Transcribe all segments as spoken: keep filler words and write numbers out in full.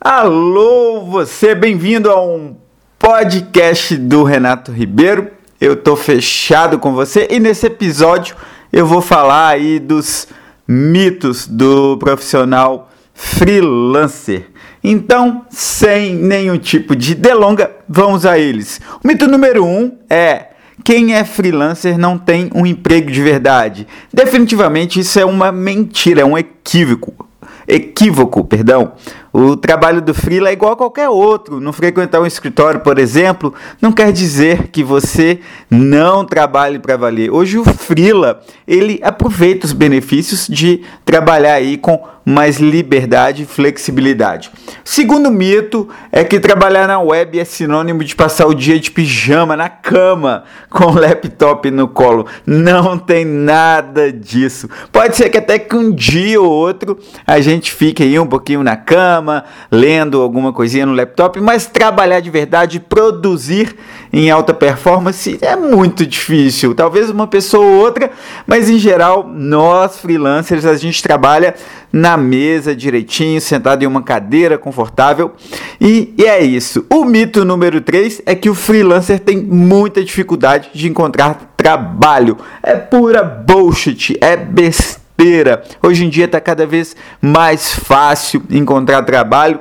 Alô, você, bem-vindo a um podcast do Renato Ribeiro. Eu tô fechado com você e nesse episódio eu vou falar aí dos mitos do profissional freelancer. Então, sem nenhum tipo de delonga, vamos a eles. O mito número um é: quem é freelancer não tem um emprego de verdade. Definitivamente isso é uma mentira, é um equívoco. Equívoco, perdão. O trabalho do freela é igual a qualquer outro. Não frequentar um escritório, por exemplo, não quer dizer que você não trabalhe para valer. Hoje o freela, ele aproveita os benefícios de trabalhar aí com mais liberdade e flexibilidade. Segundo mito é que trabalhar na web é sinônimo de passar o dia de pijama na cama com o laptop no colo. Não tem nada disso. Pode ser que até que um dia ou outro a gente fique aí um pouquinho na cama, lendo alguma coisinha no laptop, mas trabalhar de verdade, produzir em alta performance é muito difícil, talvez uma pessoa ou outra, mas em geral nós freelancers, a gente trabalha na mesa direitinho, sentado em uma cadeira confortável e, e é isso. O mito número três é que o freelancer tem muita dificuldade de encontrar trabalho. É pura bullshit, é besteira. Hoje em dia está cada vez mais fácil encontrar trabalho,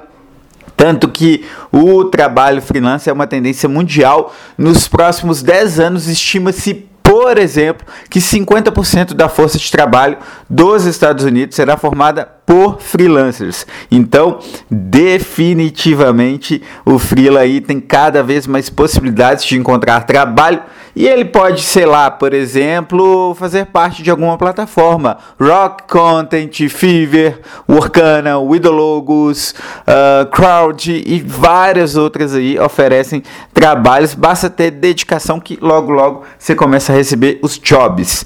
tanto que o trabalho freelance é uma tendência mundial. Nos próximos dez anos estima-se, por exemplo, que cinquenta por cento da força de trabalho dos Estados Unidos será formada por freelancers. Então, definitivamente, o freela aí tem cada vez mais possibilidades de encontrar trabalho. E ele pode, sei lá, por exemplo, fazer parte de alguma plataforma. Rock Content, Fever, Workana, Widow Logos, uh, Crowd e várias outras aí oferecem trabalhos. Basta ter dedicação que logo, logo você começa a receber os jobs.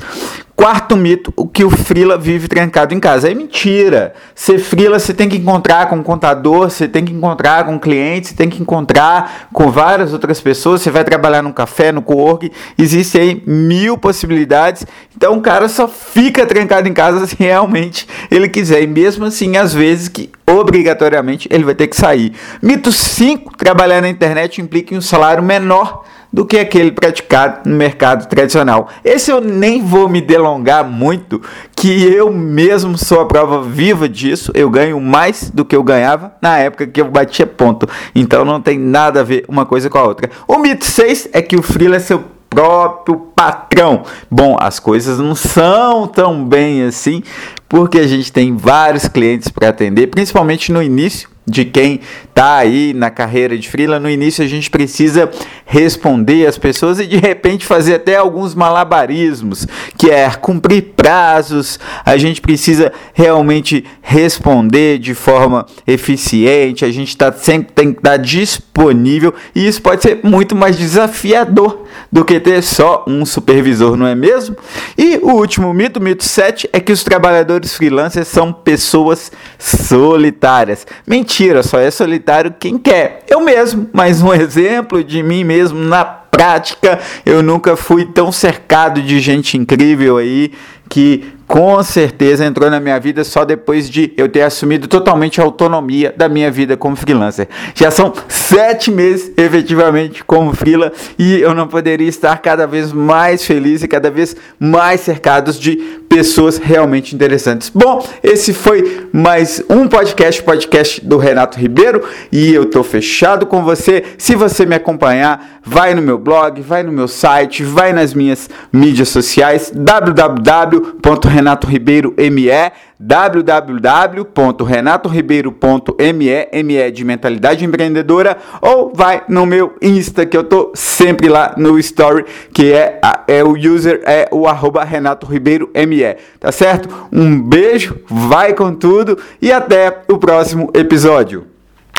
Quarto mito, o que o freela vive trancado em casa. É mentira. Ser freela, você tem que encontrar com um contador, você tem que encontrar com um cliente, você tem que encontrar com várias outras pessoas, você vai trabalhar num café, no co-work, existem aí mil possibilidades. Então o cara só fica trancado em casa se realmente ele quiser. E mesmo assim, às vezes, que obrigatoriamente ele vai ter que sair. Mito cinco, trabalhar na internet implica em um salário menor do que aquele praticado no mercado tradicional. Esse eu nem vou me delongar muito, que eu mesmo sou a prova viva disso. Eu ganho mais do que eu ganhava na época que eu batia ponto. Então não tem nada a ver uma coisa com a outra. O mito seis é que o freela é seu próprio patrão. Bom, as coisas não são tão bem assim, porque a gente tem vários clientes para atender, principalmente no início. De quem está aí na carreira de freela, no início a gente precisa responder às pessoas e de repente fazer até alguns malabarismos, que é cumprir prazos, a gente precisa realmente responder de forma eficiente, a gente tá sempre tem que estar disponível e isso pode ser muito mais desafiador do que ter só um supervisor, não é mesmo? E o último mito, o mito sete, é que os trabalhadores freelancers são pessoas solitárias. Mentira, só é solitário quem quer. Eu mesmo, mais um exemplo de mim mesmo na prática, eu nunca fui tão cercado de gente incrível aí, que com certeza entrou na minha vida só depois de eu ter assumido totalmente a autonomia da minha vida como freelancer. Já são sete meses efetivamente como freela e eu não poderia estar cada vez mais feliz e cada vez mais cercados de pessoas realmente interessantes. Bom, esse foi mais um podcast, podcast do Renato Ribeiro, e eu tô fechado com você. Se você me acompanhar, vai no meu blog, vai no meu site, vai nas minhas mídias sociais, w w w ponto renato ribeiro ponto m e, w w w ponto renato ribeiro ponto m e, me de mentalidade empreendedora, ou vai no meu Insta, que eu tô sempre lá no Story, que é, a, é o user, é o arroba Renato Ribeiro M E, tá certo? Um beijo, vai com tudo e até o próximo episódio.